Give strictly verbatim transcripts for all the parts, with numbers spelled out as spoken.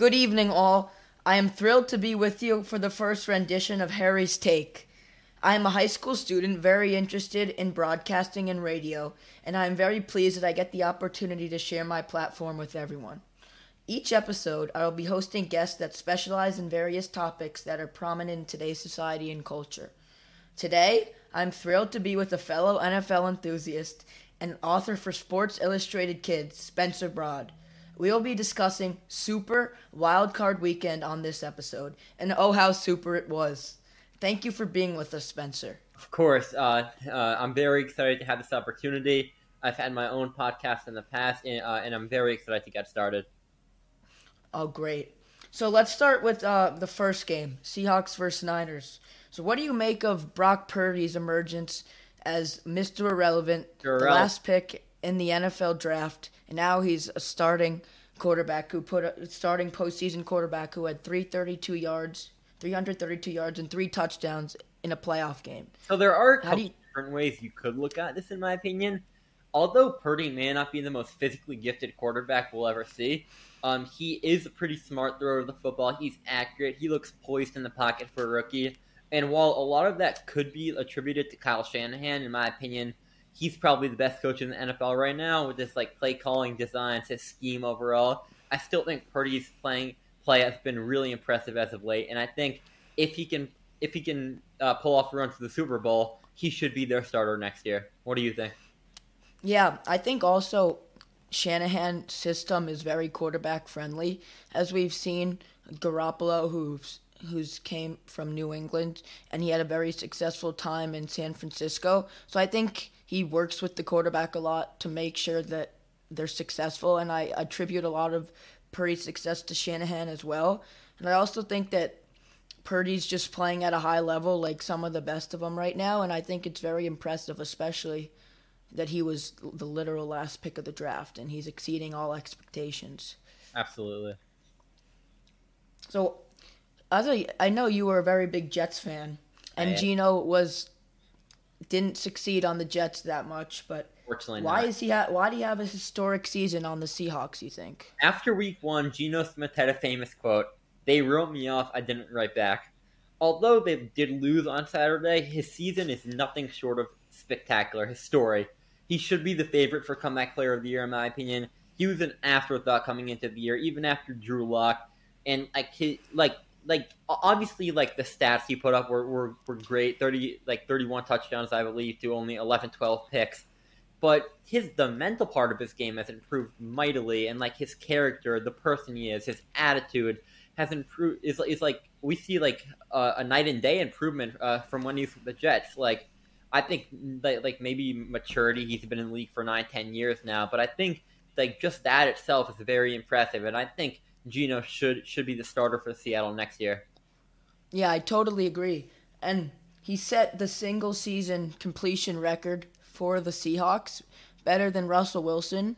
Good evening, all. I am thrilled to be with you for the first rendition of Harry's Take. I am a high school student very interested in broadcasting and radio, and I am very pleased that I get the opportunity to share my platform with everyone. Each episode, I will be hosting guests that specialize in various topics that are prominent in today's society and culture. Today, I'm thrilled to be with a fellow N F L enthusiast and author for Sports Illustrated Kids, Spencer Broad. We will be discussing Super Wild Card Weekend on this episode, and oh how super it was. Thank you for being with us, Spencer. Of course. Uh, uh, I'm very excited to have this opportunity. I've had my own podcast in the past, and, uh, and I'm very excited to get started. Oh, great. So let's start with uh, the first game, Seahawks versus Niners. So what do you make of Brock Purdy's emergence as Mister Irrelevant, Irrelevant. the last pick in the N F L draft, and now he's a starting quarterback who put a starting postseason quarterback who had three hundred thirty-two yards, three hundred thirty-two yards and three touchdowns in a playoff game? So there are a couple you... different ways you could look at this, in my opinion. Although Purdy may not be the most physically gifted quarterback we'll ever see, um, he is a pretty smart thrower of the football. He's accurate. He looks poised in the pocket for a rookie. And while a lot of that could be attributed to Kyle Shanahan, in my opinion, he's probably the best coach in the N F L right now with this like play calling designs, his scheme overall. I still think Purdy's playing play has been really impressive as of late, and I think if he can if he can uh, pull off a run to the Super Bowl, he should be their starter next year. What do you think? Yeah, I think also Shanahan's system is very quarterback friendly, as we've seen Garoppolo, who's who's came from New England, and he had a very successful time in San Francisco. So I think he works with the quarterback a lot to make sure that they're successful, and I attribute a lot of Purdy's success to Shanahan as well. And I also think that Purdy's just playing at a high level, like some of the best of them right now, and I think it's very impressive, especially that he was the literal last pick of the draft, and he's exceeding all expectations. Absolutely. So, as I, I know you were a very big Jets fan, and Geno was didn't succeed on the Jets that much, but Fortunately why not. is he? Ha- why do you have a historic season on the Seahawks, you think? After week one, Geno Smith had a famous quote, "They wrote me off, I didn't write back." Although they did lose on Saturday, his season is nothing short of spectacular, his story. He should be the favorite for comeback player of the year, in my opinion. He was an afterthought coming into the year, even after Drew Locke. And like, his, like, like obviously, like the stats he put up were, were, were great. thirty, like thirty-one touchdowns, I believe, to only eleven, twelve picks. But his the mental part of his game has improved mightily, and like his character, the person he is, his attitude has improved. Is is like we see like uh, a night and day improvement uh, from when he's with the Jets. Like I think like, like maybe maturity. He's been in the league for nine, ten years now, but I think like just that itself is very impressive, and I think Geno should should be the starter for Seattle next year. Yeah, I totally agree, and he set the single season completion record for the Seahawks, better than Russell Wilson,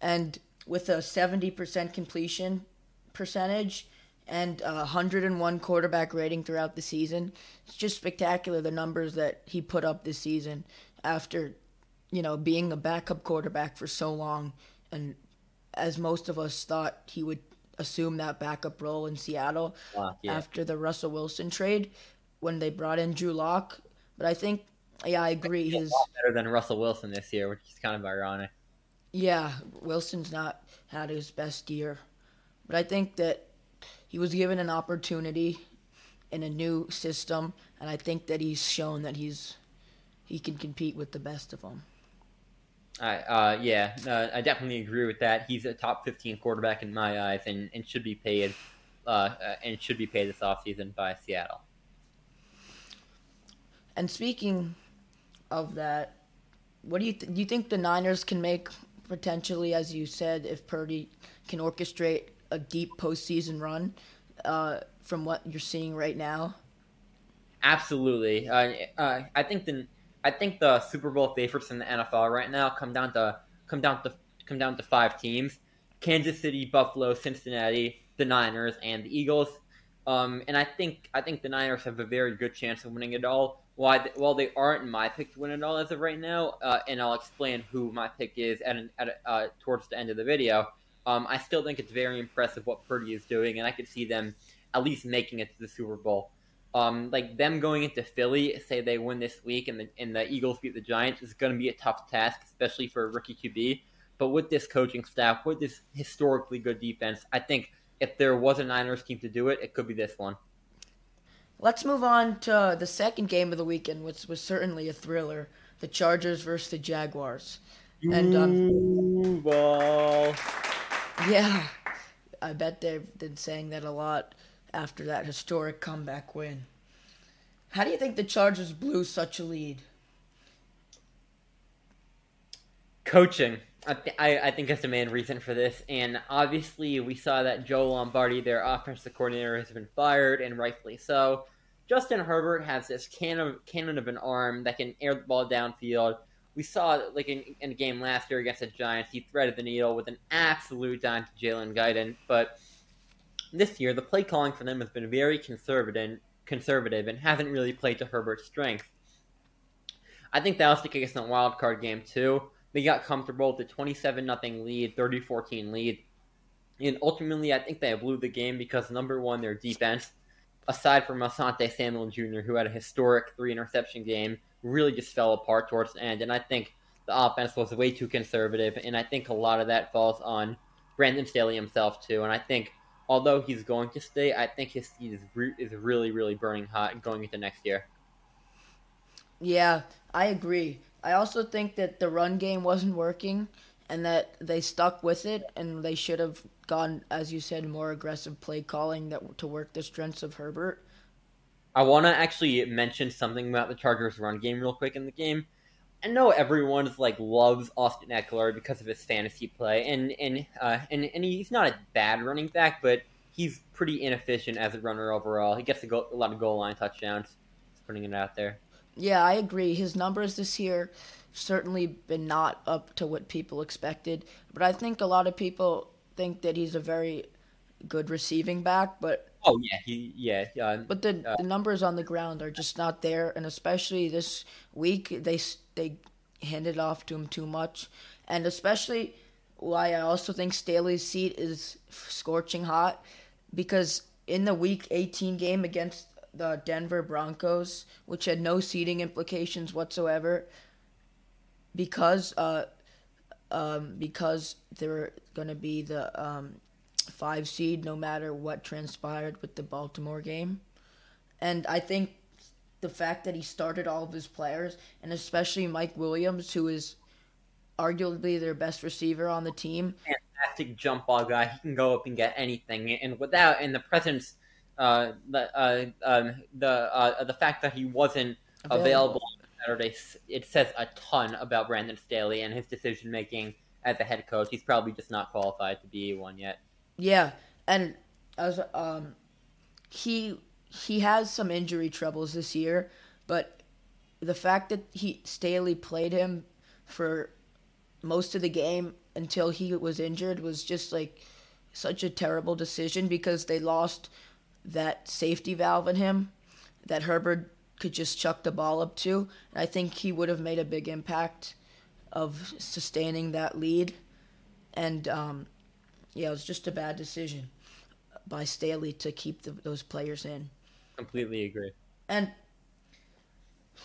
and with a seventy percent completion percentage and a one hundred one quarterback rating throughout the season. It's just spectacular, the numbers that he put up this season after, you know, being a backup quarterback for so long. And as most of us thought he would assume that backup role in Seattle uh, yeah. after the Russell Wilson trade when they brought in Drew Locke. But I think Yeah, I agree. He's a lot better than Russell Wilson this year, which is kind of ironic. Yeah, Wilson's not had his best year. But I think that he was given an opportunity in a new system, and I think that he's shown that he's he can compete with the best of them. I, uh, yeah, uh, I definitely agree with that. He's a top fifteen quarterback in my eyes, and, and should be paid uh, and should be paid this offseason by Seattle. And speaking of that, what do you th- do you think the Niners can make potentially, as you said, if Purdy can orchestrate a deep postseason run uh, from what you're seeing right now? Absolutely. Uh, uh, I think the I think the Super Bowl favorites in the N F L right now come down to come down to come down to five teams: Kansas City, Buffalo, Cincinnati, the Niners, and the Eagles. Um, and I think I think the Niners have a very good chance of winning it all. While they, while they aren't my pick to win it all as of right now, uh, and I'll explain who my pick is at, an, at a, uh, towards the end of the video, Um, I still think it's very impressive what Purdy is doing, and I could see them at least making it to the Super Bowl. Um, like them going into Philly, say they win this week and the, and the Eagles beat the Giants, is going to be a tough task, especially for a rookie Q B. But with this coaching staff, with this historically good defense, I think if there was a Niners team to do it, it could be this one. Let's move on to the second game of the weekend, which was certainly a thriller, the Chargers versus the Jaguars. And um, ball. Yeah, I bet they've been saying that a lot after that historic comeback win. How do you think the Chargers blew such a lead? Coaching. I, th- I, I think that's the main reason for this. And obviously, we saw that Joe Lombardi, their offensive coordinator, has been fired, and rightfully so. Justin Herbert has this cannon, cannon of an arm that can air the ball downfield. We saw, like, in, in a game last year against the Giants, he threaded the needle with an absolute dime to Jalen Guyton. But this year, the play calling for them has been very conservative, conservative and hasn't really played to Herbert's strength. I think that was the case in the wild card game, too. They got comfortable with a twenty-seven nothing lead, thirty fourteen lead. And ultimately, I think they blew the game because, number one, their defense, aside from Asante Samuel Junior, who had a historic three-interception game, really just fell apart towards the end. And I think the offense was way too conservative, and I think a lot of that falls on Brandon Staley himself, too. And I think, although he's going to stay, I think his seat is, re- is really, really burning hot going into next year. Yeah, I agree. I also think that the run game wasn't working and that they stuck with it, and they should have gone, as you said, more aggressive play calling that to work the strengths of Herbert. I want to actually mention something about the Chargers' run game real quick in the game. I know everyone's like loves Austin Eckler because of his fantasy play, and and uh, and, and he's not a bad running back, but he's pretty inefficient as a runner overall. He gets a, go- a lot of goal line touchdowns. Just putting it out there. Yeah, I agree. His numbers this year certainly been not up to what people expected, but I think a lot of people think that he's a very good receiving back, but oh yeah, he, yeah, yeah. But the uh, the numbers on the ground are just not there, and especially this week they they handed off to him too much, and especially why I also think Staley's seat is scorching hot, because in the week eighteen game against the Denver Broncos, which had no seeding implications whatsoever, because uh um because they were going to be the um. five seed no matter what transpired with the Baltimore game. And I think the fact that he started all of his players, and especially Mike Williams, who is arguably their best receiver on the team. Fantastic jump ball guy. He can go up and get anything. And without, in the presence, uh, the uh, um, the uh, the fact that he wasn't available, available on Saturday, it says a ton about Brandon Staley and his decision-making as a head coach. He's probably just not qualified to be one yet. Yeah, and as um, he he has some injury troubles this year, but the fact that he Staley played him for most of the game until he was injured was just like such a terrible decision, because they lost that safety valve in him that Herbert could just chuck the ball up to, and I think he would have made a big impact of sustaining that lead, and um. Yeah, it was just a bad decision by Staley to keep the, those players in. Completely agree. And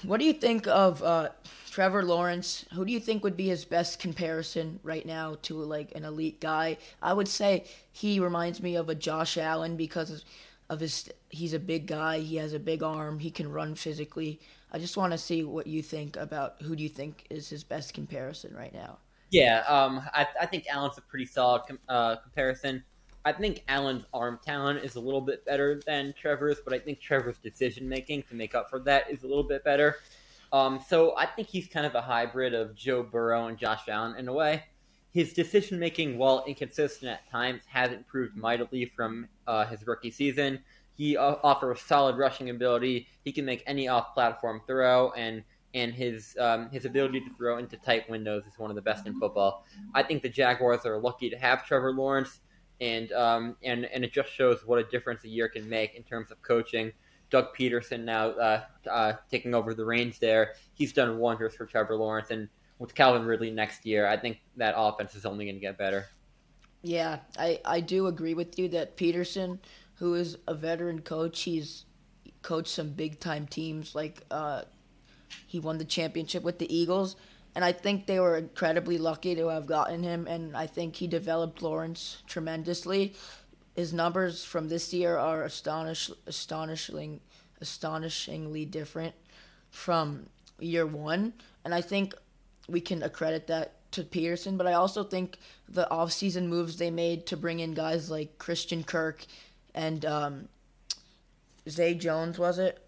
what do you think of uh, Trevor Lawrence? Who do you think would be his best comparison right now to like an elite guy? I would say he reminds me of a Josh Allen because of his. He's a big guy. He has a big arm. He can run physically. I just want to see what you think about who do you think is his best comparison right now. Yeah, um, I, I think Allen's a pretty solid com- uh, comparison. I think Allen's arm talent is a little bit better than Trevor's, but I think Trevor's decision-making to make up for that is a little bit better. Um, so I think he's kind of a hybrid of Joe Burrow and Josh Allen in a way. His decision-making, while inconsistent at times, has improved mightily from uh, his rookie season. He uh, offers solid rushing ability. He can make any off-platform throw, and And his um, his ability to throw into tight windows is one of the best in football. I think the Jaguars are lucky to have Trevor Lawrence, and um and, and it just shows what a difference a year can make in terms of coaching. Doug Peterson now uh, uh, taking over the reins there. He's done wonders for Trevor Lawrence, and with Calvin Ridley next year, I think that offense is only going to get better. Yeah, I, I do agree with you that Peterson, who is a veteran coach, he's coached some big-time teams. Like uh, he won the championship with the Eagles, and I think they were incredibly lucky to have gotten him, and I think he developed Lawrence tremendously. His numbers from this year are astonish, astonishing, astonishingly different from year one, and I think we can accredit that to Peterson, but I also think the offseason moves they made to bring in guys like Christian Kirk and um, Zay Jones, was it?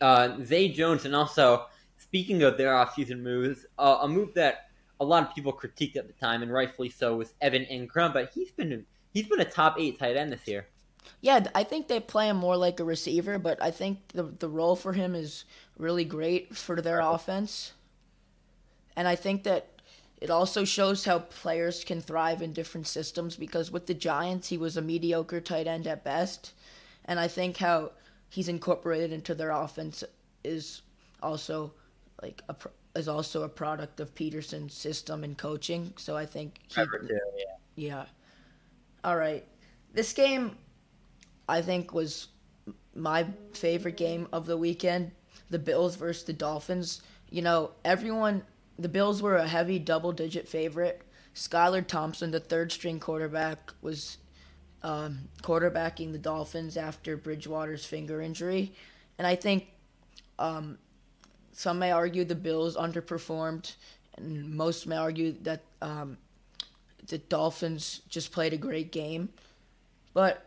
Uh, Zay Jones, and also, speaking of their offseason moves, uh, a move that a lot of people critiqued at the time, and rightfully so, was Evan Engram, but he's been he's been a top eight tight end this year. Yeah, I think they play him more like a receiver, but I think the the role for him is really great for their offense. And I think that it also shows how players can thrive in different systems, because with the Giants, he was a mediocre tight end at best. And I think how he's incorporated into their offense is also like a, is also a product of Peterson's system and coaching. So I think he, yeah. yeah. All right. This game, I think, was my favorite game of the weekend, the Bills versus the Dolphins. You know, everyone, the Bills were a heavy double-digit favorite. Skyler Thompson, the third-string quarterback, was um, quarterbacking the Dolphins after Bridgewater's finger injury. And I think um, some may argue the Bills underperformed, and most may argue that um, the Dolphins just played a great game. But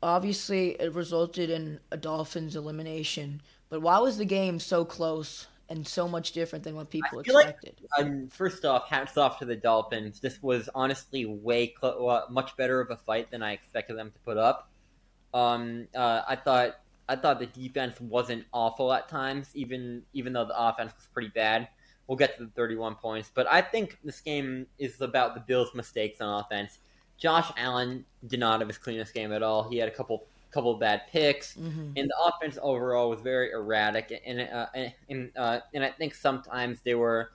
obviously, it resulted in a Dolphins elimination. But why was the game so close and so much different than what people expected? Like, um, first off, hats off to the Dolphins. This was honestly way cl- much better of a fight than I expected them to put up. Um, uh, I thought I thought the defense wasn't awful at times, even even though the offense was pretty bad. We'll get to the thirty-one points, but I think this game is about the Bills' mistakes on offense. Josh Allen did not have his cleanest game at all. He had a couple couple bad picks, mm-hmm. and the offense overall was very erratic. And uh, and uh, and I think sometimes they were.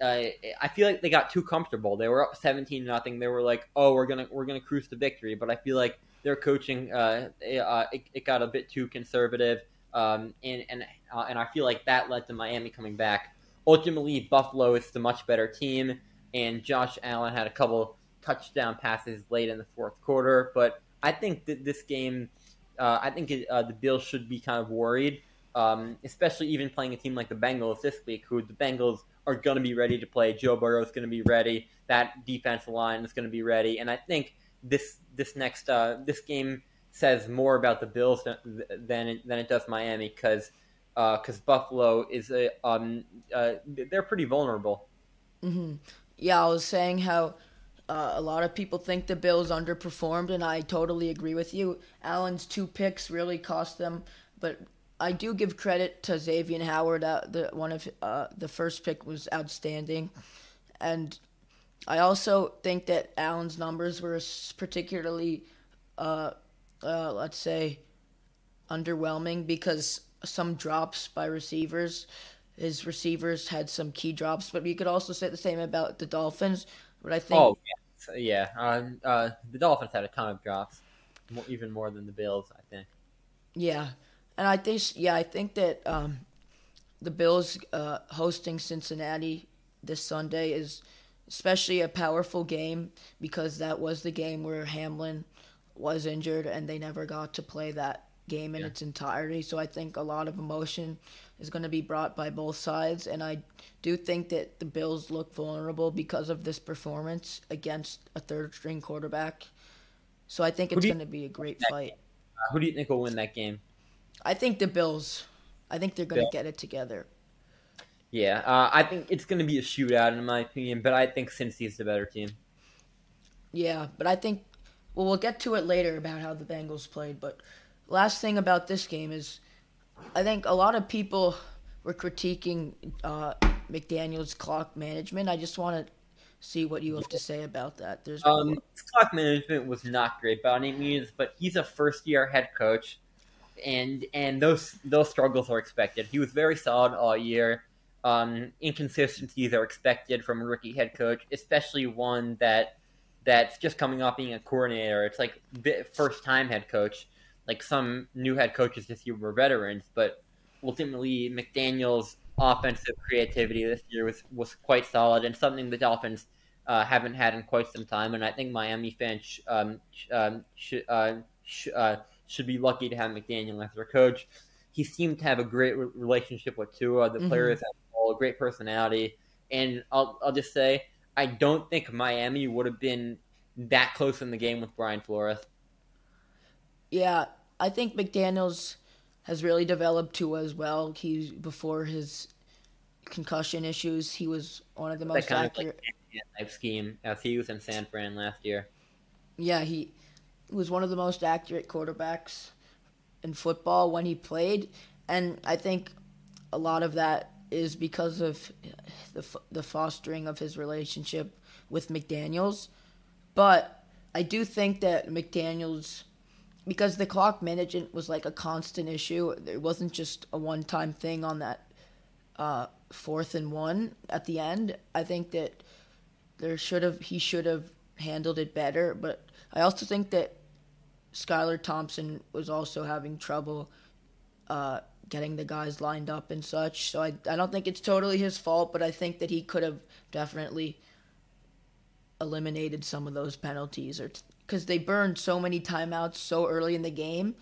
Uh, I feel like they got too comfortable. They were up seventeen nothing. They were like, "Oh, we're gonna we're gonna cruise to victory." But I feel like their coaching uh, uh, it, it got a bit too conservative, um, and and uh, and I feel like that led to Miami coming back. Ultimately, Buffalo is the much better team, and Josh Allen had a couple touchdown passes late in the fourth quarter. But I think that this game, uh, I think it, uh, the Bills should be kind of worried, um, especially even playing a team like the Bengals this week, who the Bengals are going to be ready to play. Joe Burrow is going to be ready. That defensive line is going to be ready. And I think this this next uh, this game says more about the Bills than than it, than it does Miami, because because uh, Buffalo is a um uh, they're pretty vulnerable. Mm-hmm. Yeah, I was saying how. Uh, a lot of people think the Bills underperformed, and I totally agree with you. Allen's two picks really cost them, but I do give credit to Xavier Howard. Uh, the one of uh, the first pick was outstanding, and I also think that Allen's numbers were particularly, uh, uh, let's say, underwhelming because some drops by receivers. His receivers had some key drops, but you could also say the same about the Dolphins. But I think, oh yeah, so, yeah. Um, uh, the Dolphins had a ton of drops, more, even more than the Bills, I think. Yeah, and I think yeah, I think that um, the Bills uh, hosting Cincinnati this Sunday is especially a powerful game, because that was the game where Hamlin was injured and they never got to play that game in yeah. its entirety. So I think a lot of emotion is going to be brought by both sides, and I do think that the Bills look vulnerable because of this performance against a third-string quarterback. So I think it's going to be a great fight. Uh, who do you think will win that game? I think the Bills. I think they're going to get it together. Yeah, uh, I think it's going to be a shootout in my opinion, but I think Cincy's the better team. Yeah, but I think – well, we'll get to it later about how the Bengals played, but – last thing about this game is I think a lot of people were critiquing uh, McDaniel's clock management. I just want to see what you have to say about that. There's um, his clock management was not great by any means, but he's a first-year head coach, and and those those struggles are expected. He was very solid all year. Um, inconsistencies are expected from a rookie head coach, especially one that that's just coming off being a coordinator. It's like first-time head coach. Like some new head coaches this year were veterans, but ultimately McDaniel's offensive creativity this year was, was quite solid and something the Dolphins uh, haven't had in quite some time. And I think Miami fans sh- um, sh- um, sh- uh, sh- uh, should be lucky to have McDaniel as their coach. He seemed to have a great re- relationship with Tua, the mm-hmm. players have all a great personality. And I'll I'll just say, I don't think Miami would have been that close in the game with Brian Flores. Yeah, I think McDaniels has really developed Tua as well. He, before his concussion issues, he was one of the most kind accurate. Of like type scheme as he was in San Fran last year. Yeah, he was one of the most accurate quarterbacks in football when he played, and I think a lot of that is because of the the fostering of his relationship with McDaniels. But I do think that McDaniels, because the clock management was like a constant issue, it wasn't just a one-time thing on that uh, fourth and one at the end. I think that there should have he should have handled it better, but I also think that Skyler Thompson was also having trouble uh, getting the guys lined up and such. So I I don't think it's totally his fault, but I think that he could have definitely eliminated some of those penalties or. T- because they burned so many timeouts so early in the game,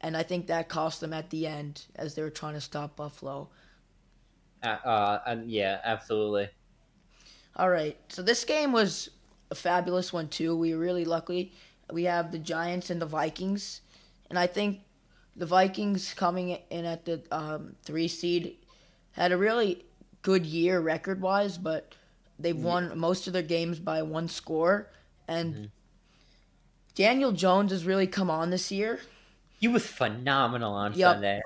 and I think that cost them at the end as they were trying to stop Buffalo. Uh, uh, yeah, absolutely. All right, so this game was a fabulous one, too. We were really lucky. We have the Giants and the Vikings, and I think the Vikings coming in at the um, three seed had a really good year record-wise, but they've won most of their games by one score, and mm-hmm. Daniel Jones has really come on this year. He was phenomenal on yep. Sunday.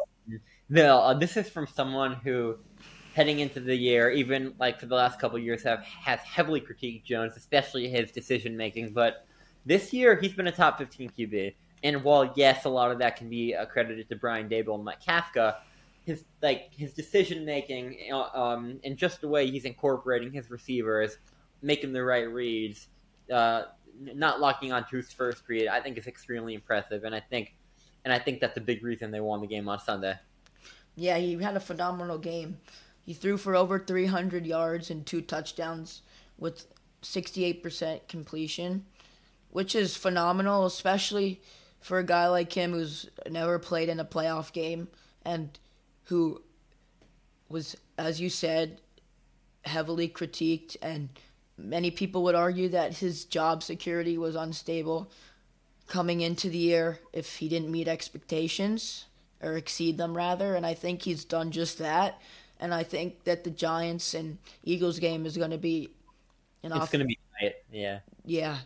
No, uh, this is from someone who, heading into the year, even like for the last couple of years, have has heavily critiqued Jones, especially his decision making. But this year, he's been a top fifteen Q B. And while yes, a lot of that can be accredited to Brian Daboll and Mike Kafka, his like his decision making, um, and just the way he's incorporating his receivers, making the right reads. Uh, Not locking on to his first read, I think is extremely impressive, and I think, and I think that's a big reason they won the game on Sunday. Yeah, he had a phenomenal game. He threw for over three hundred yards and two touchdowns with sixty-eight percent completion, which is phenomenal, especially for a guy like him who's never played in a playoff game and who was, as you said, heavily critiqued and. Many people would argue that his job security was unstable coming into the year if he didn't meet expectations or exceed them, rather. And I think he's done just that. And I think that the Giants and Eagles game is going to be an off. It's going to be tight, yeah. Yeah.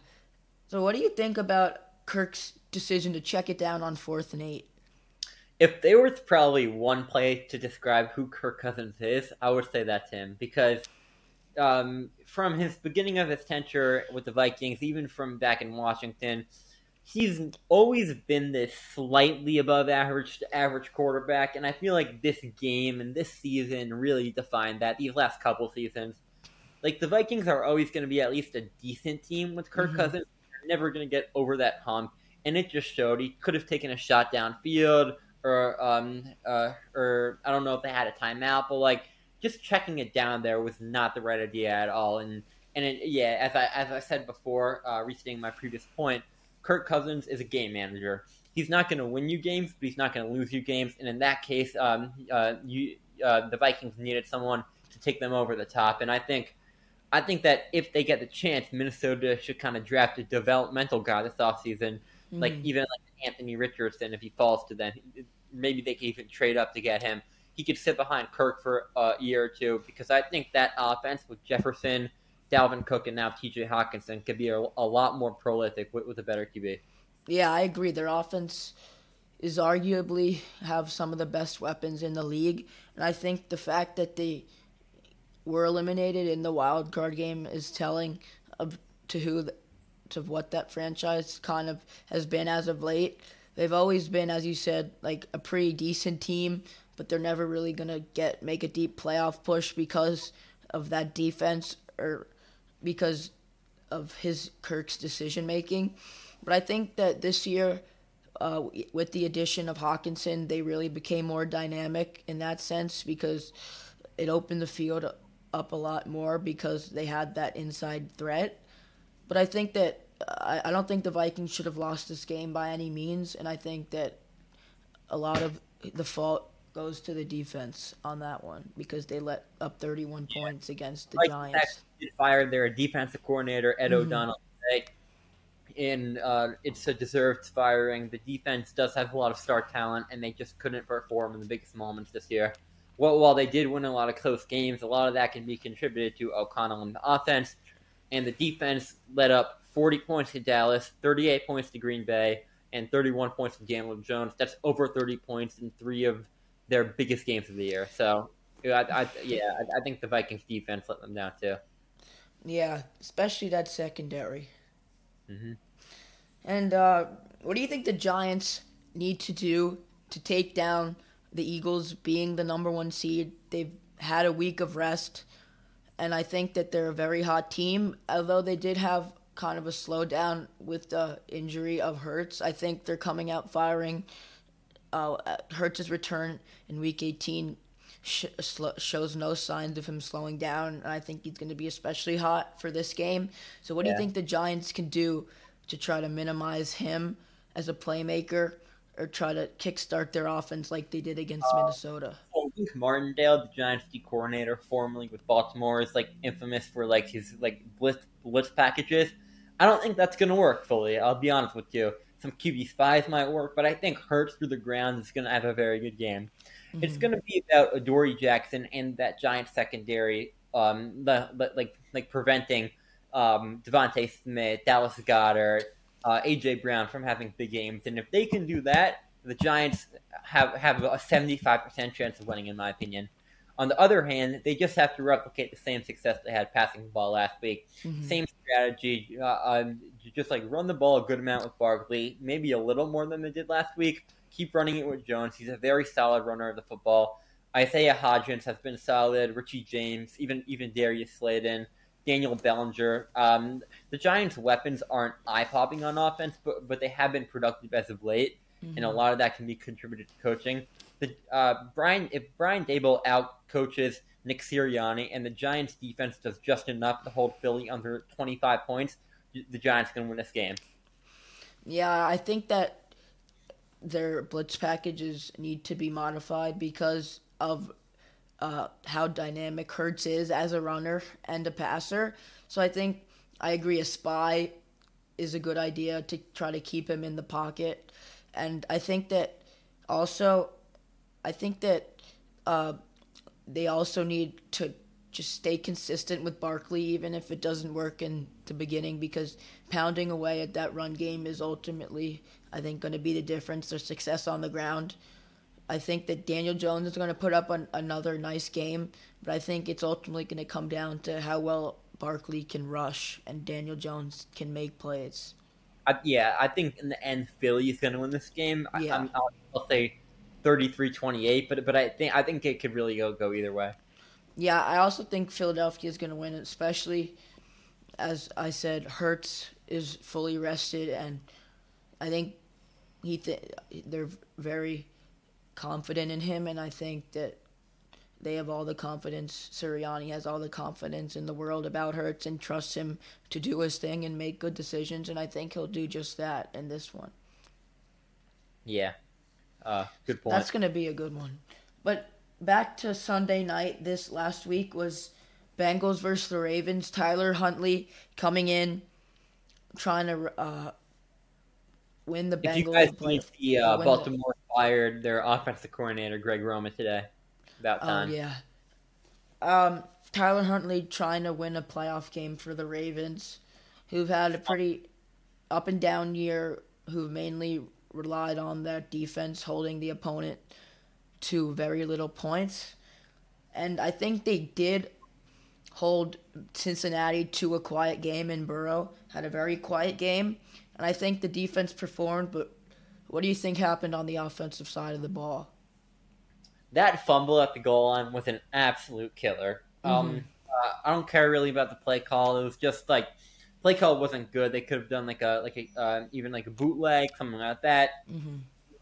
So what do you think about Kirk's decision to check it down on fourth and eight? If there was probably one play to describe who Kirk Cousins is, I would say that's him because – Um, from his beginning of his tenure with the Vikings, even from back in Washington, he's always been this slightly above average to average quarterback, and I feel like this game and this season really defined that, these last couple seasons. Like, the Vikings are always going to be at least a decent team with Kirk mm-hmm. Cousins. They're never going to get over that hump, and it just showed. He could have taken a shot downfield, or, um, uh, or I don't know if they had a timeout, but, like, just checking it down there was not the right idea at all. And, and it, yeah, as I as I said before, uh, restating my previous point, Kirk Cousins is a game manager. He's not going to win you games, but he's not going to lose you games. And in that case, um, uh, you, uh, the Vikings needed someone to take them over the top. And I think I think that if they get the chance, Minnesota should kind of draft a developmental guy this offseason, mm-hmm. like even like Anthony Richardson, if he falls to them. Maybe they can even trade up to get him. He could sit behind Kirk for a year or two because I think that offense with Jefferson, Dalvin Cook, and now T J Hawkinson could be a, a lot more prolific with, with a better Q B. Yeah, I agree. Their offense is arguably have some of the best weapons in the league, and I think the fact that they were eliminated in the wild card game is telling of to who to what that franchise kind of has been as of late. They've always been, as you said, like a pretty decent team. But they're never really gonna get make a deep playoff push because of that defense, or because of his Kirk's decision making. But I think that this year, uh, with the addition of Hawkinson, they really became more dynamic in that sense because it opened the field up a lot more because they had that inside threat. But I think that I, I don't think the Vikings should have lost this game by any means, and I think that a lot of the fault goes to the defense on that one because they let up thirty-one yeah. points against the like Giants. They fired their defensive coordinator, Ed mm-hmm. O'Donnell, today. And uh, it's a deserved firing. The defense does have a lot of star talent, and they just couldn't perform in the biggest moments this year. Well, while they did win a lot of close games, a lot of that can be contributed to O'Connell in the offense. And the defense let up forty points to Dallas, thirty-eight points to Green Bay, and thirty-one points to Daniel Jones. That's over thirty points in three of their biggest games of the year. So, I, I, yeah, I, I think the Vikings defense let them down too. Yeah, especially that secondary. Mm-hmm. And uh, what do you think the Giants need to do to take down the Eagles being the number one seed? They've had a week of rest, and I think that they're a very hot team. Although they did have kind of a slowdown with the injury of Hurts, I think they're coming out firing. Uh, Hurts' return in Week eighteen sh- sl- shows no signs of him slowing down, and I think he's going to be especially hot for this game. So what yeah. do you think the Giants can do to try to minimize him as a playmaker or try to kickstart their offense like they did against uh, Minnesota? Well, Luke Martindale, the Giants' D coordinator, formerly with Baltimore, is like infamous for like his like blitz blitz packages. I don't think that's going to work fully. I'll be honest with you. Some Q B spies might work, but I think Hurts through the ground is going to have a very good game. Mm-hmm. It's going to be about Adoree Jackson and that Giants secondary, um, the, the, like like preventing um, Devontae Smith, Dallas Goedert, uh, A J. Brown from having big games. And if they can do that, the Giants have, have a seventy-five percent chance of winning, in my opinion. On the other hand, they just have to replicate the same success they had passing the ball last week. Mm-hmm. Same strategy, uh, um, just like run the ball a good amount with Barkley, maybe a little more than they did last week. Keep running it with Jones. He's a very solid runner of the football. Isaiah Hodgins has been solid. Richie James, even even Darius Slayton, Daniel Bellinger. Um, the Giants' weapons aren't eye-popping on offense, but, but they have been productive as of late, mm-hmm. and a lot of that can be contributed to coaching. The, uh, Brian, if Brian Daboll out coaches Nick Sirianni and the Giants defense does just enough to hold Philly under twenty-five points, the Giants can win this game. Yeah, I think that their blitz packages need to be modified because of uh, how dynamic Hurts is as a runner and a passer. So I think I agree a spy is a good idea to try to keep him in the pocket. And I think that also... I think that uh, they also need to just stay consistent with Barkley, even if it doesn't work in the beginning, because pounding away at that run game is ultimately, I think, going to be the difference, their success on the ground. I think that Daniel Jones is going to put up an, another nice game, but I think it's ultimately going to come down to how well Barkley can rush and Daniel Jones can make plays. I, yeah, I think in the end, Philly is going to win this game. Yeah. I, I'm, I'll, I'll say... thirty-three twenty-eight, but but I think I think it could really go, go either way. Yeah, I also think Philadelphia is going to win, especially as I said, Hurts is fully rested, and I think he th- they're very confident in him, and I think that they have all the confidence. Sirianni has all the confidence in the world about Hurts and trusts him to do his thing and make good decisions, and I think he'll do just that in this one. Yeah. Uh, good point. That's going to be a good one. But back to Sunday night, this last week was Bengals versus the Ravens. Tyler Huntley coming in, trying to uh, win the Bengals. If you guys played the uh, Baltimore the... fired their offensive coordinator, Greg Roman, today. About time. Oh, yeah. Um, Tyler Huntley trying to win a playoff game for the Ravens, who've had a pretty up-and-down year, who mainly relied on that defense holding the opponent to very little points. And I think they did hold Cincinnati to a quiet game, and Burrow had a very quiet game. And I think the defense performed, but what do you think happened on the offensive side of the ball? That fumble at the goal line was an absolute killer. Mm-hmm. Um, uh, I don't care really about the play call. It was just like play call wasn't good. They could have done like a like a uh, even like a bootleg, something like that. Mm-hmm.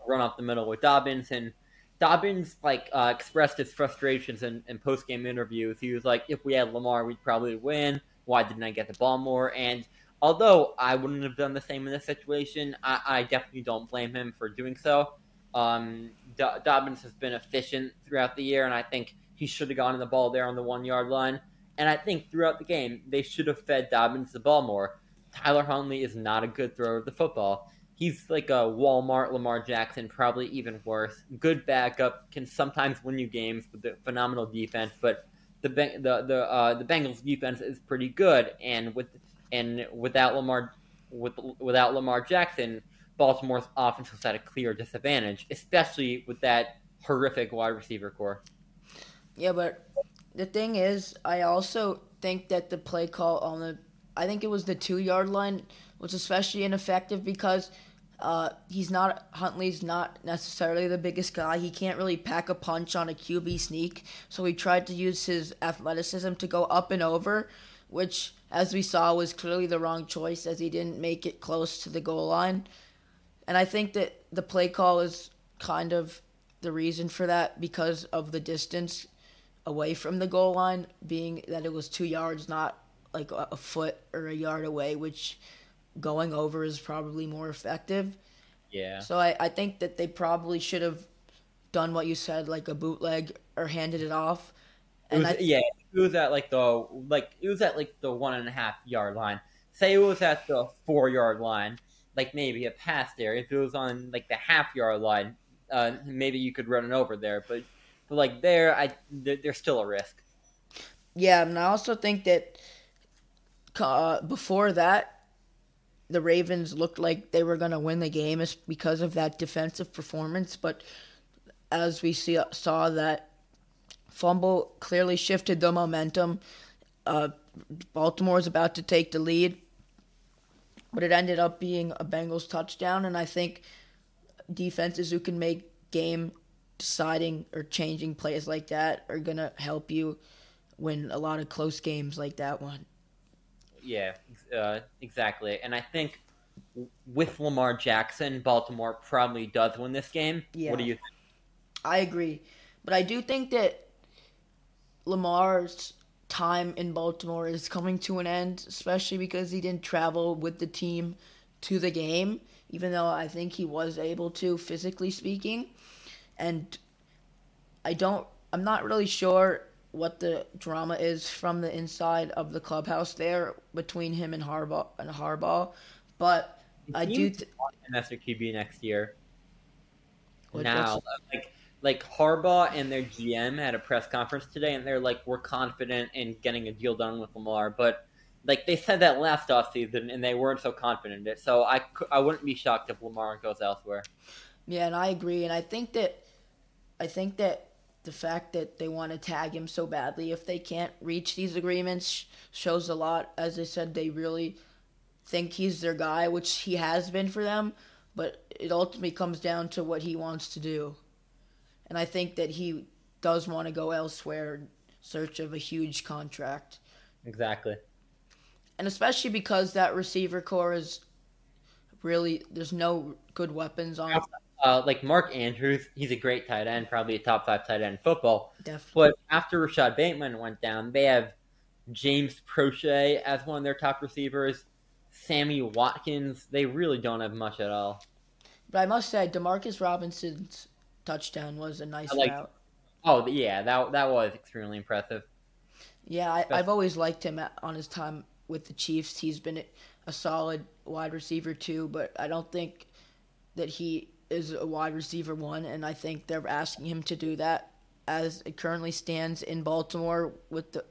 Run up the middle with Dobbins, and Dobbins like uh, expressed his frustrations in, in post game interviews. He was like, "If we had Lamar, we'd probably win. Why didn't I get the ball more?" And although I wouldn't have done the same in this situation, I, I definitely don't blame him for doing so. Um, D- Dobbins has been efficient throughout the year, and I think he should have gotten the ball there on the one-yard line. And I think throughout the game, they should have fed Dobbins the ball more. Tyler Huntley is not a good thrower of the football. He's like a Walmart Lamar Jackson, probably even worse. Good backup, can sometimes win you games with the phenomenal defense, but the the the uh, the Bengals defense is pretty good. And with and without Lamar with without Lamar Jackson, Baltimore's offense was at a clear disadvantage, especially with that horrific wide receiver core. Yeah, but the thing is, I also think that the play call on the, I think it was the two-yard line, was especially ineffective because uh, he's not, Huntley's not necessarily the biggest guy. He can't really pack a punch on a Q B sneak, so he tried to use his athleticism to go up and over, which, as we saw, was clearly the wrong choice as he didn't make it close to the goal line. And I think that the play call is kind of the reason for that because of the distance away from the goal line, being that it was two yards, not like a foot or a yard away, which going over is probably more effective. Yeah. So I, I think that they probably should have done what you said, like a bootleg or handed it off. And it was, I th- yeah, it was at like the like it was at like the one and a half yard line. Say it was at the four yard line, like maybe a pass there. If it was on like the half yard line, uh, maybe you could run it over there. But but like there, I th- there's still a risk. Yeah, and I also think that uh, before that, the Ravens looked like they were going to win the game because of that defensive performance. But as we see, saw, that fumble clearly shifted the momentum. Uh, Baltimore was about to take the lead, but it ended up being a Bengals touchdown. And I think defenses who can make game deciding or changing plays like that are going to help you win a lot of close games like that one. Yeah, uh, exactly. And I think with Lamar Jackson, Baltimore probably does win this game. Yeah. What do you think? I agree. But I do think that Lamar's time in Baltimore is coming to an end, especially because he didn't travel with the team to the game, even though I think he was able to, physically speaking. And I don't, I'm not really sure what the drama is from the inside of the clubhouse there between him and Harbaugh. And Harbaugh, but I do th- that's their Q B next year. What, now, like like Harbaugh and their G M had a press conference today, and they're like, "We're confident in getting a deal done with Lamar," but like they said that last offseason, and they weren't so confident in it. So I I wouldn't be shocked if Lamar goes elsewhere. Yeah, and I agree, and I think that I think that. The fact that they want to tag him so badly if they can't reach these agreements shows a lot. As I said, they really think he's their guy, which he has been for them, but it ultimately comes down to what he wants to do. And I think that he does want to go elsewhere in search of a huge contract. Exactly. And especially because that receiver core is really, there's no good weapons on it. Uh, like Mark Andrews, he's a great tight end, probably a top five tight end in football. Definitely. But after Rashad Bateman went down, they have James Prochet as one of their top receivers, Sammy Watkins. They really don't have much at all. But I must say, DeMarcus Robinson's touchdown was a nice like, route. Oh, yeah, that that was extremely impressive. Yeah, I, I've always liked him on his time with the Chiefs. He's been a solid wide receiver too, but I don't think that he is a wide receiver one, and I think they're asking him to do that as it currently stands in Baltimore with the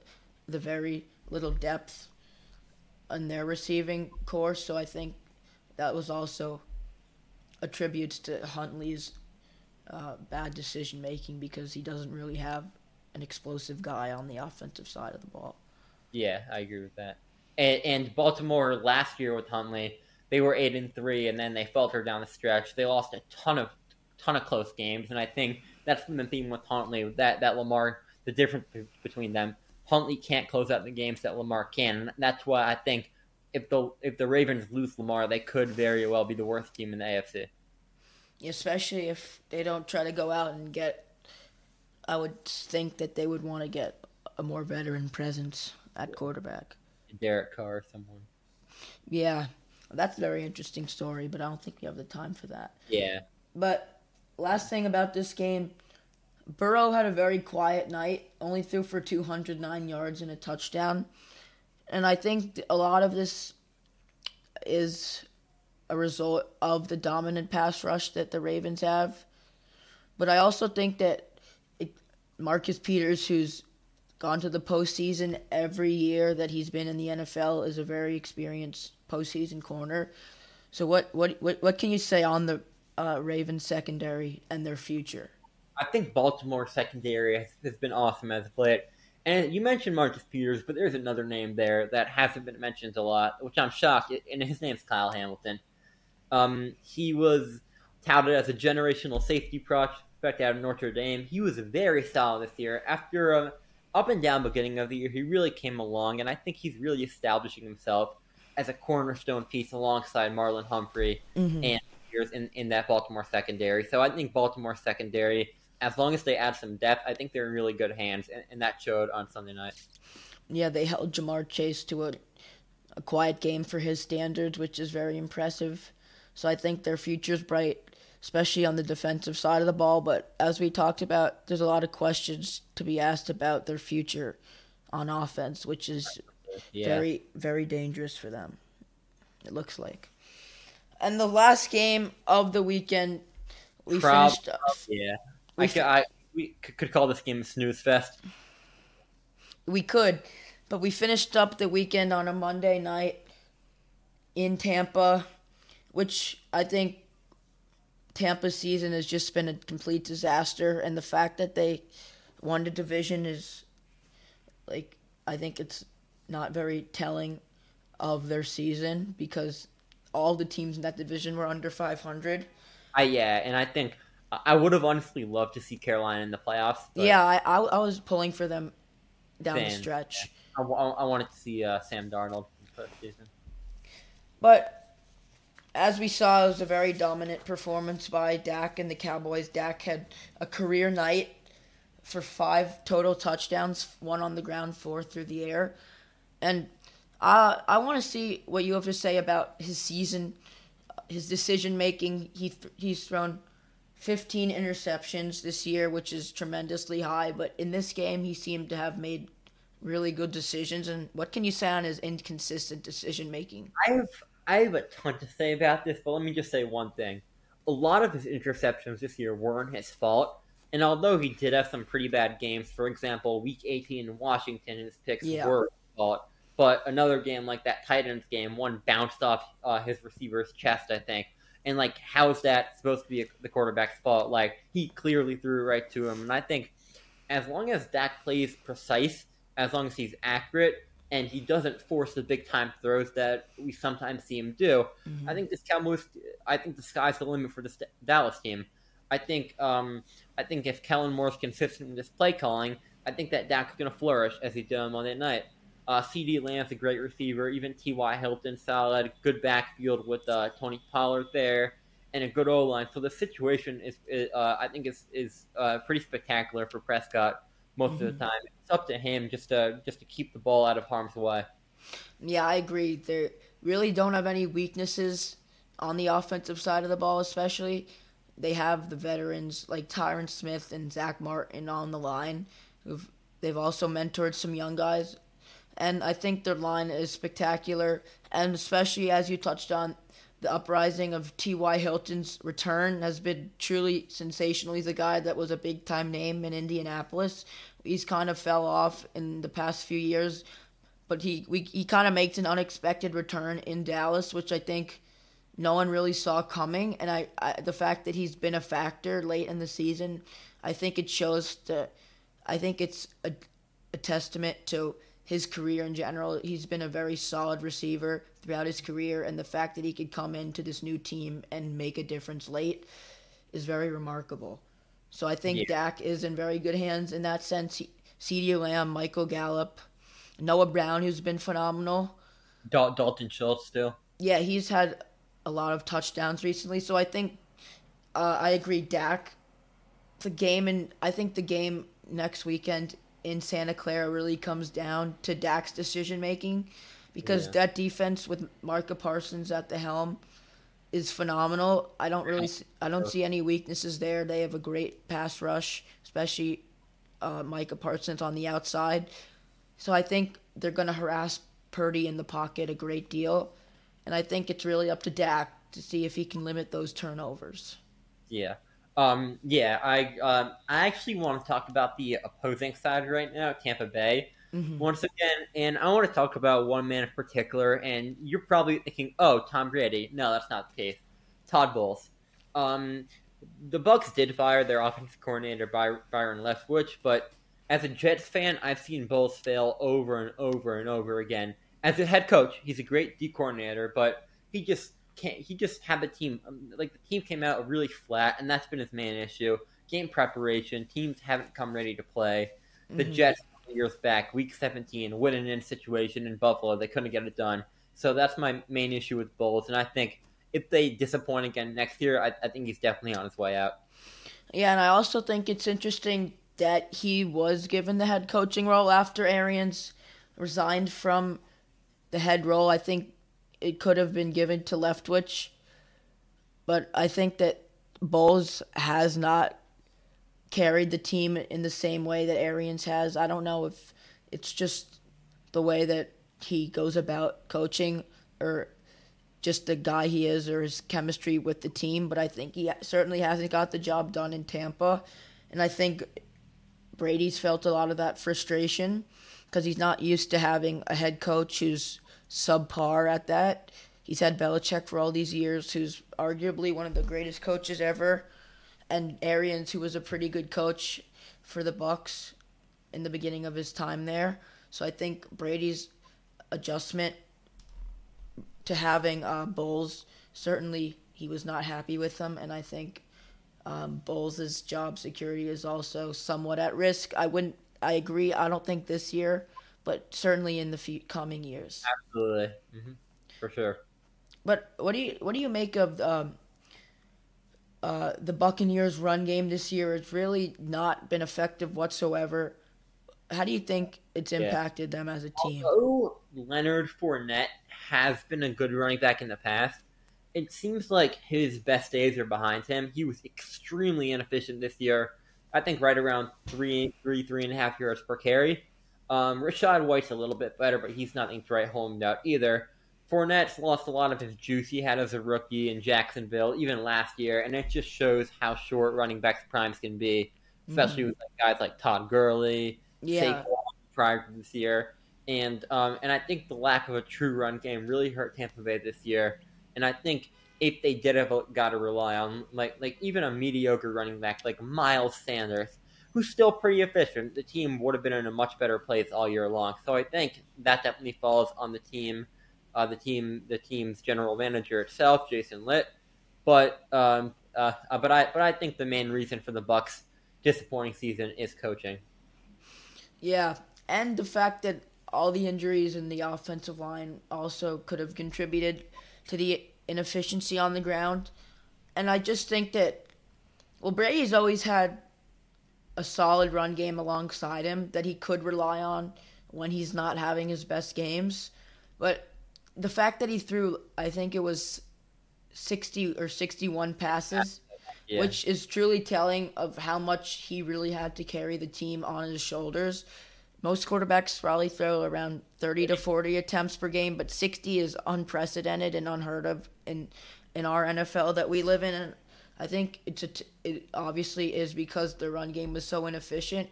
the very little depth in their receiving core. So I think that was also a tribute to Huntley's uh, bad decision-making because he doesn't really have an explosive guy on the offensive side of the ball. Yeah, I agree with that. And, and Baltimore last year with Huntley, they were eight and three, and then they faltered down the stretch. They lost a ton of ton of close games, and I think that's been the theme with Huntley. That that Lamar, the difference between them, Huntley can't close out the games that Lamar can. And that's why I think if the if the Ravens lose Lamar, they could very well be the worst team in the A F C. Especially if they don't try to go out and get, I would think that they would want to get a more veteran presence at quarterback. Derek Carr or someone. Yeah, that's a very interesting story, but I don't think we have the time for that. Yeah. But last thing about this game, Burrow had a very quiet night, only threw for two hundred nine yards and a touchdown. And I think a lot of this is a result of the dominant pass rush that the Ravens have. But I also think that it, Marcus Peters, who's gone to the postseason every year that he's been in the N F L, is a very experienced postseason corner. So what what what, what can you say on the uh, Ravens secondary and their future? I think Baltimore secondary has, has been awesome as of late. And you mentioned Marcus Peters, but there's another name there that hasn't been mentioned a lot, which I'm shocked. And his name's Kyle Hamilton. Um, he was touted as a generational safety prospect out of Notre Dame. He was very solid this year. After an up and down beginning of the year, he really came along, and I think he's really establishing himself as a cornerstone piece alongside Marlon Humphrey mm-hmm. and Peters in, in that Baltimore secondary. So I think Baltimore secondary, as long as they add some depth, I think they're in really good hands, and, and that showed on Sunday night. Yeah, they held Jamar Chase to a, a quiet game for his standards, which is very impressive. So I think their future's bright, especially on the defensive side of the ball. But as we talked about, there's a lot of questions to be asked about their future on offense, which is yeah. very, very dangerous for them, it looks like. And the last game of the weekend, we Prob- finished up. Yeah. We, I could, I, we could call this game a snooze fest. We could, but we finished up the weekend on a Monday night in Tampa, which I think Tampa's season has just been a complete disaster, and the fact that they won the division is, like, I think it's not very telling of their season because all the teams in that division were under five hundred. Uh, yeah, and I think I would have honestly loved to see Carolina in the playoffs. Yeah, I, I I was pulling for them down Sam, the stretch. Yeah. I, I, I wanted to see uh, Sam Darnold in the postseason. But as we saw, it was a very dominant performance by Dak and the Cowboys. Dak had a career night for five total touchdowns, one on the ground, four through the air. And I, I want to see what you have to say about his season, his decision-making. He th- he's thrown fifteen interceptions this year, which is tremendously high, but in this game he seemed to have made really good decisions. And what can you say on his inconsistent decision making? I have I have a ton to say about this, but let me just say one thing. A lot of his interceptions this year weren't his fault, and although he did have some pretty bad games, for example, week eighteen in Washington, his picks yeah. were his fault, but another game like that Titans game, one bounced off uh, his receiver's chest, I think. And, like, how is that supposed to be a, the quarterback's fault? Like, he clearly threw right to him. And I think as long as Dak plays precise, as long as he's accurate, and he doesn't force the big-time throws that we sometimes see him do, mm-hmm. I think this Cowboys, I think the sky's the limit for this Dallas team. I think um, I think if Kellen Moore's consistent with his play calling, I think that Dak's going to flourish as he did on Monday night. Uh, C D Lamb's a great receiver. Even T Y Hilton, solid. Good backfield with uh, Tony Pollard there, and a good O-line. So the situation is, is uh, I think, is is uh, pretty spectacular for Prescott most mm-hmm. of the time. It's up to him just to just to keep the ball out of harm's way. Yeah, I agree. They really don't have any weaknesses on the offensive side of the ball, especially. They have the veterans like Tyron Smith and Zach Martin on the line. Who've, they've also mentored some young guys. And I think their line is spectacular, and especially as you touched on, the uprising of T Y Hilton's return has been truly sensational. He's a guy that was a big-time name in Indianapolis. He's kind of fell off in the past few years, but he we, he kind of makes an unexpected return in Dallas, which I think no one really saw coming. And I, I the fact that he's been a factor late in the season, I think it shows that I think it's a, a testament to his career in general. He's been a very solid receiver throughout his career, and the fact that he could come into this new team and make a difference late is very remarkable. So I think yeah. Dak is in very good hands in that sense. CeeDee Lamb, Michael Gallup, Noah Brown, who's been phenomenal. Dal- Dalton Schultz still. Yeah, he's had a lot of touchdowns recently, so I think uh, I agree. Dak, the game, and I think the game next weekend in Santa Clara really comes down to Dak's decision making, because yeah. that defense with Micah Parsons at the helm is phenomenal. I don't really, I don't see any weaknesses there. They have a great pass rush, especially uh, Micah Parsons on the outside. So I think they're going to harass Purdy in the pocket a great deal. And I think it's really up to Dak to see if he can limit those turnovers. Yeah. Um, yeah, I um, I actually want to talk about the opposing side right now, Tampa Bay, mm-hmm. once again. And I want to talk about one man in particular. And you're probably thinking, oh, Tom Brady. No, that's not the case. Todd Bowles. Um, the Bucs did fire their offensive coordinator, By- Byron Leftwich, but as a Jets fan, I've seen Bowles fail over and over and over again. As a head coach, he's a great D coordinator, but he just can't. He just had the team like the team came out really flat, and that's been his main issue. Game preparation, teams haven't come ready to play. The mm-hmm. Jets years back, week seventeen, winning in situation in Buffalo, they couldn't get it done. So that's my main issue with Bowles, and I think if they disappoint again next year, I, I think he's definitely on his way out. Yeah, and I also think it's interesting that he was given the head coaching role after Arians resigned from the head role. I think it could have been given to Leftwich, but I think that Bowles has not carried the team in the same way that Arians has. I don't know if it's just the way that he goes about coaching or just the guy he is or his chemistry with the team, but I think he certainly hasn't got the job done in Tampa, and I think Brady's felt a lot of that frustration because he's not used to having a head coach who's subpar at that. He's had Belichick for all these years, who's arguably one of the greatest coaches ever, and Arians, who was a pretty good coach for the Bucs in the beginning of his time there. So I think Brady's adjustment to having uh, Bowles, certainly he was not happy with them, and I think Um, Bowles' job security is also somewhat at risk. I wouldn't. I agree. I don't think this year, but certainly in the few coming years. Absolutely, mm-hmm. for sure. But what do you what do you make of um, uh, the Buccaneers' run game this year? It's really not been effective whatsoever. How do you think it's impacted yeah. them as a team? Although Leonard Fournette has been a good running back in the past, it seems like his best days are behind him. He was extremely inefficient this year. I think right around three, three, three and a half yards per carry. Um, Rashad White's a little bit better, but he's nothing to write home about either. Fournette's lost a lot of his juice he had as a rookie in Jacksonville, even last year, and it just shows how short running backs' primes can be, especially mm-hmm. with like, guys like Todd Gurley, yeah. Saquon prior to this year. And, um, and I think the lack of a true run game really hurt Tampa Bay this year. And I think if they did have got to rely on, like, like even a mediocre running back like Miles Sanders, who's still pretty efficient, the team would have been in a much better place all year long. So I think that definitely falls on the team, uh, the team, the team's general manager itself, Jason Litt. But um, uh, but I but I think the main reason for the Bucs' disappointing season is coaching. Yeah, and the fact that all the injuries in the offensive line also could have contributed to the inefficiency on the ground. And I just think that, well, Brady's always had a solid run game alongside him that he could rely on when he's not having his best games. But the fact that he threw, I think it was sixty or sixty-one passes, yeah. which is truly telling of how much he really had to carry the team on his shoulders. Most quarterbacks probably throw around thirty to forty attempts per game, but sixty is unprecedented and unheard of in in our N F L that we live in. And I think it's a t- it obviously is because the run game was so inefficient,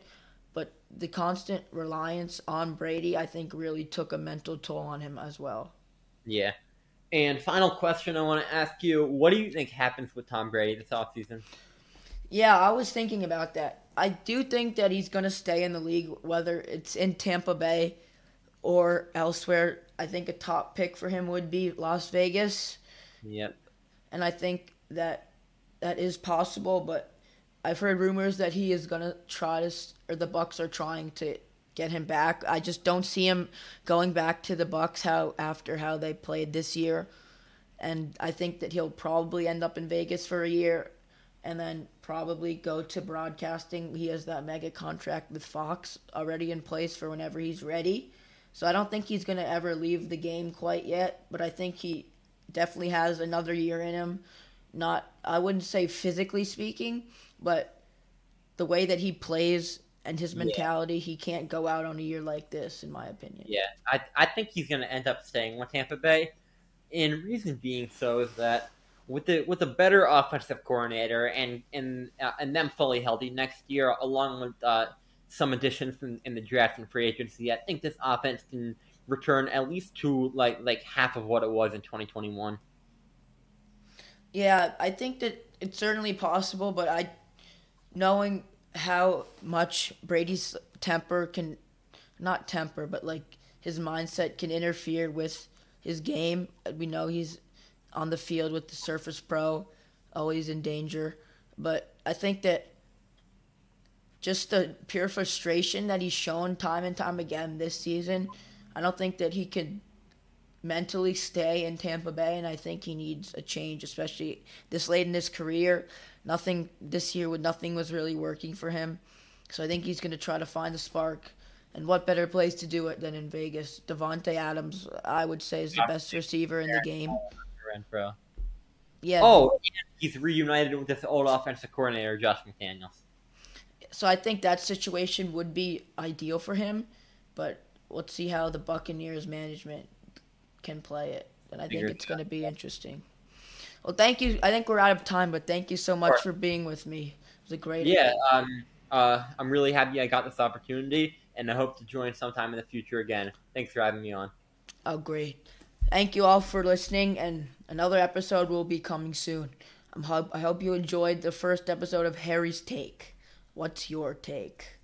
but the constant reliance on Brady, I think, really took a mental toll on him as well. Yeah. And final question I want to ask you, what do you think happens with Tom Brady this offseason? Yeah, I was thinking about that. I do think that he's going to stay in the league, whether it's in Tampa Bay or elsewhere. I think a top pick for him would be Las Vegas. Yep. And I think that that is possible, but I've heard rumors that he is going to try to, or the Bucs are trying to get him back. I just don't see him going back to the Bucs how after how they played this year. And I think that he'll probably end up in Vegas for a year and then probably go to broadcasting. He has that mega contract with Fox already in place for whenever he's ready. So I don't think he's going to ever leave the game quite yet, but I think he definitely has another year in him. Not, I wouldn't say physically speaking, but the way that he plays and his mentality, yeah. he can't go out on a year like this, in my opinion. Yeah, I I think he's going to end up staying with Tampa Bay. And reason being so is that with the with a better offensive coordinator and and uh, and them fully healthy next year, along with uh, some additions in, in the draft and free agency, I think this offense can return at least to like like half of what it was in twenty twenty-one. Yeah, I think that it's certainly possible, but I, knowing how much Brady's temper can, not temper, but like his mindset can interfere with his game. We know he's on the field with the Surface Pro, always in danger. But I think that just the pure frustration that he's shown time and time again this season, I don't think that he can mentally stay in Tampa Bay, and I think he needs a change, especially this late in his career. Nothing this year, with nothing was really working for him. So I think he's going to try to find the spark. And what better place to do it than in Vegas? Devontae Adams, I would say, is the best receiver in the game. Renfro. Yeah. Oh, and he's reunited with this old offensive coordinator, Josh McDaniels. So I think that situation would be ideal for him, but let's see how the Buccaneers management can play it. And I think it's going to be interesting. Well, thank you. I think we're out of time, but thank you so much for being with me. It was a great yeah, event. Yeah, um, uh, I'm really happy I got this opportunity, and I hope to join sometime in the future again. Thanks for having me on. Oh, great. Thank you all for listening, and another episode will be coming soon. I'm ho- I hope you enjoyed the first episode of Harry's Take. What's your take?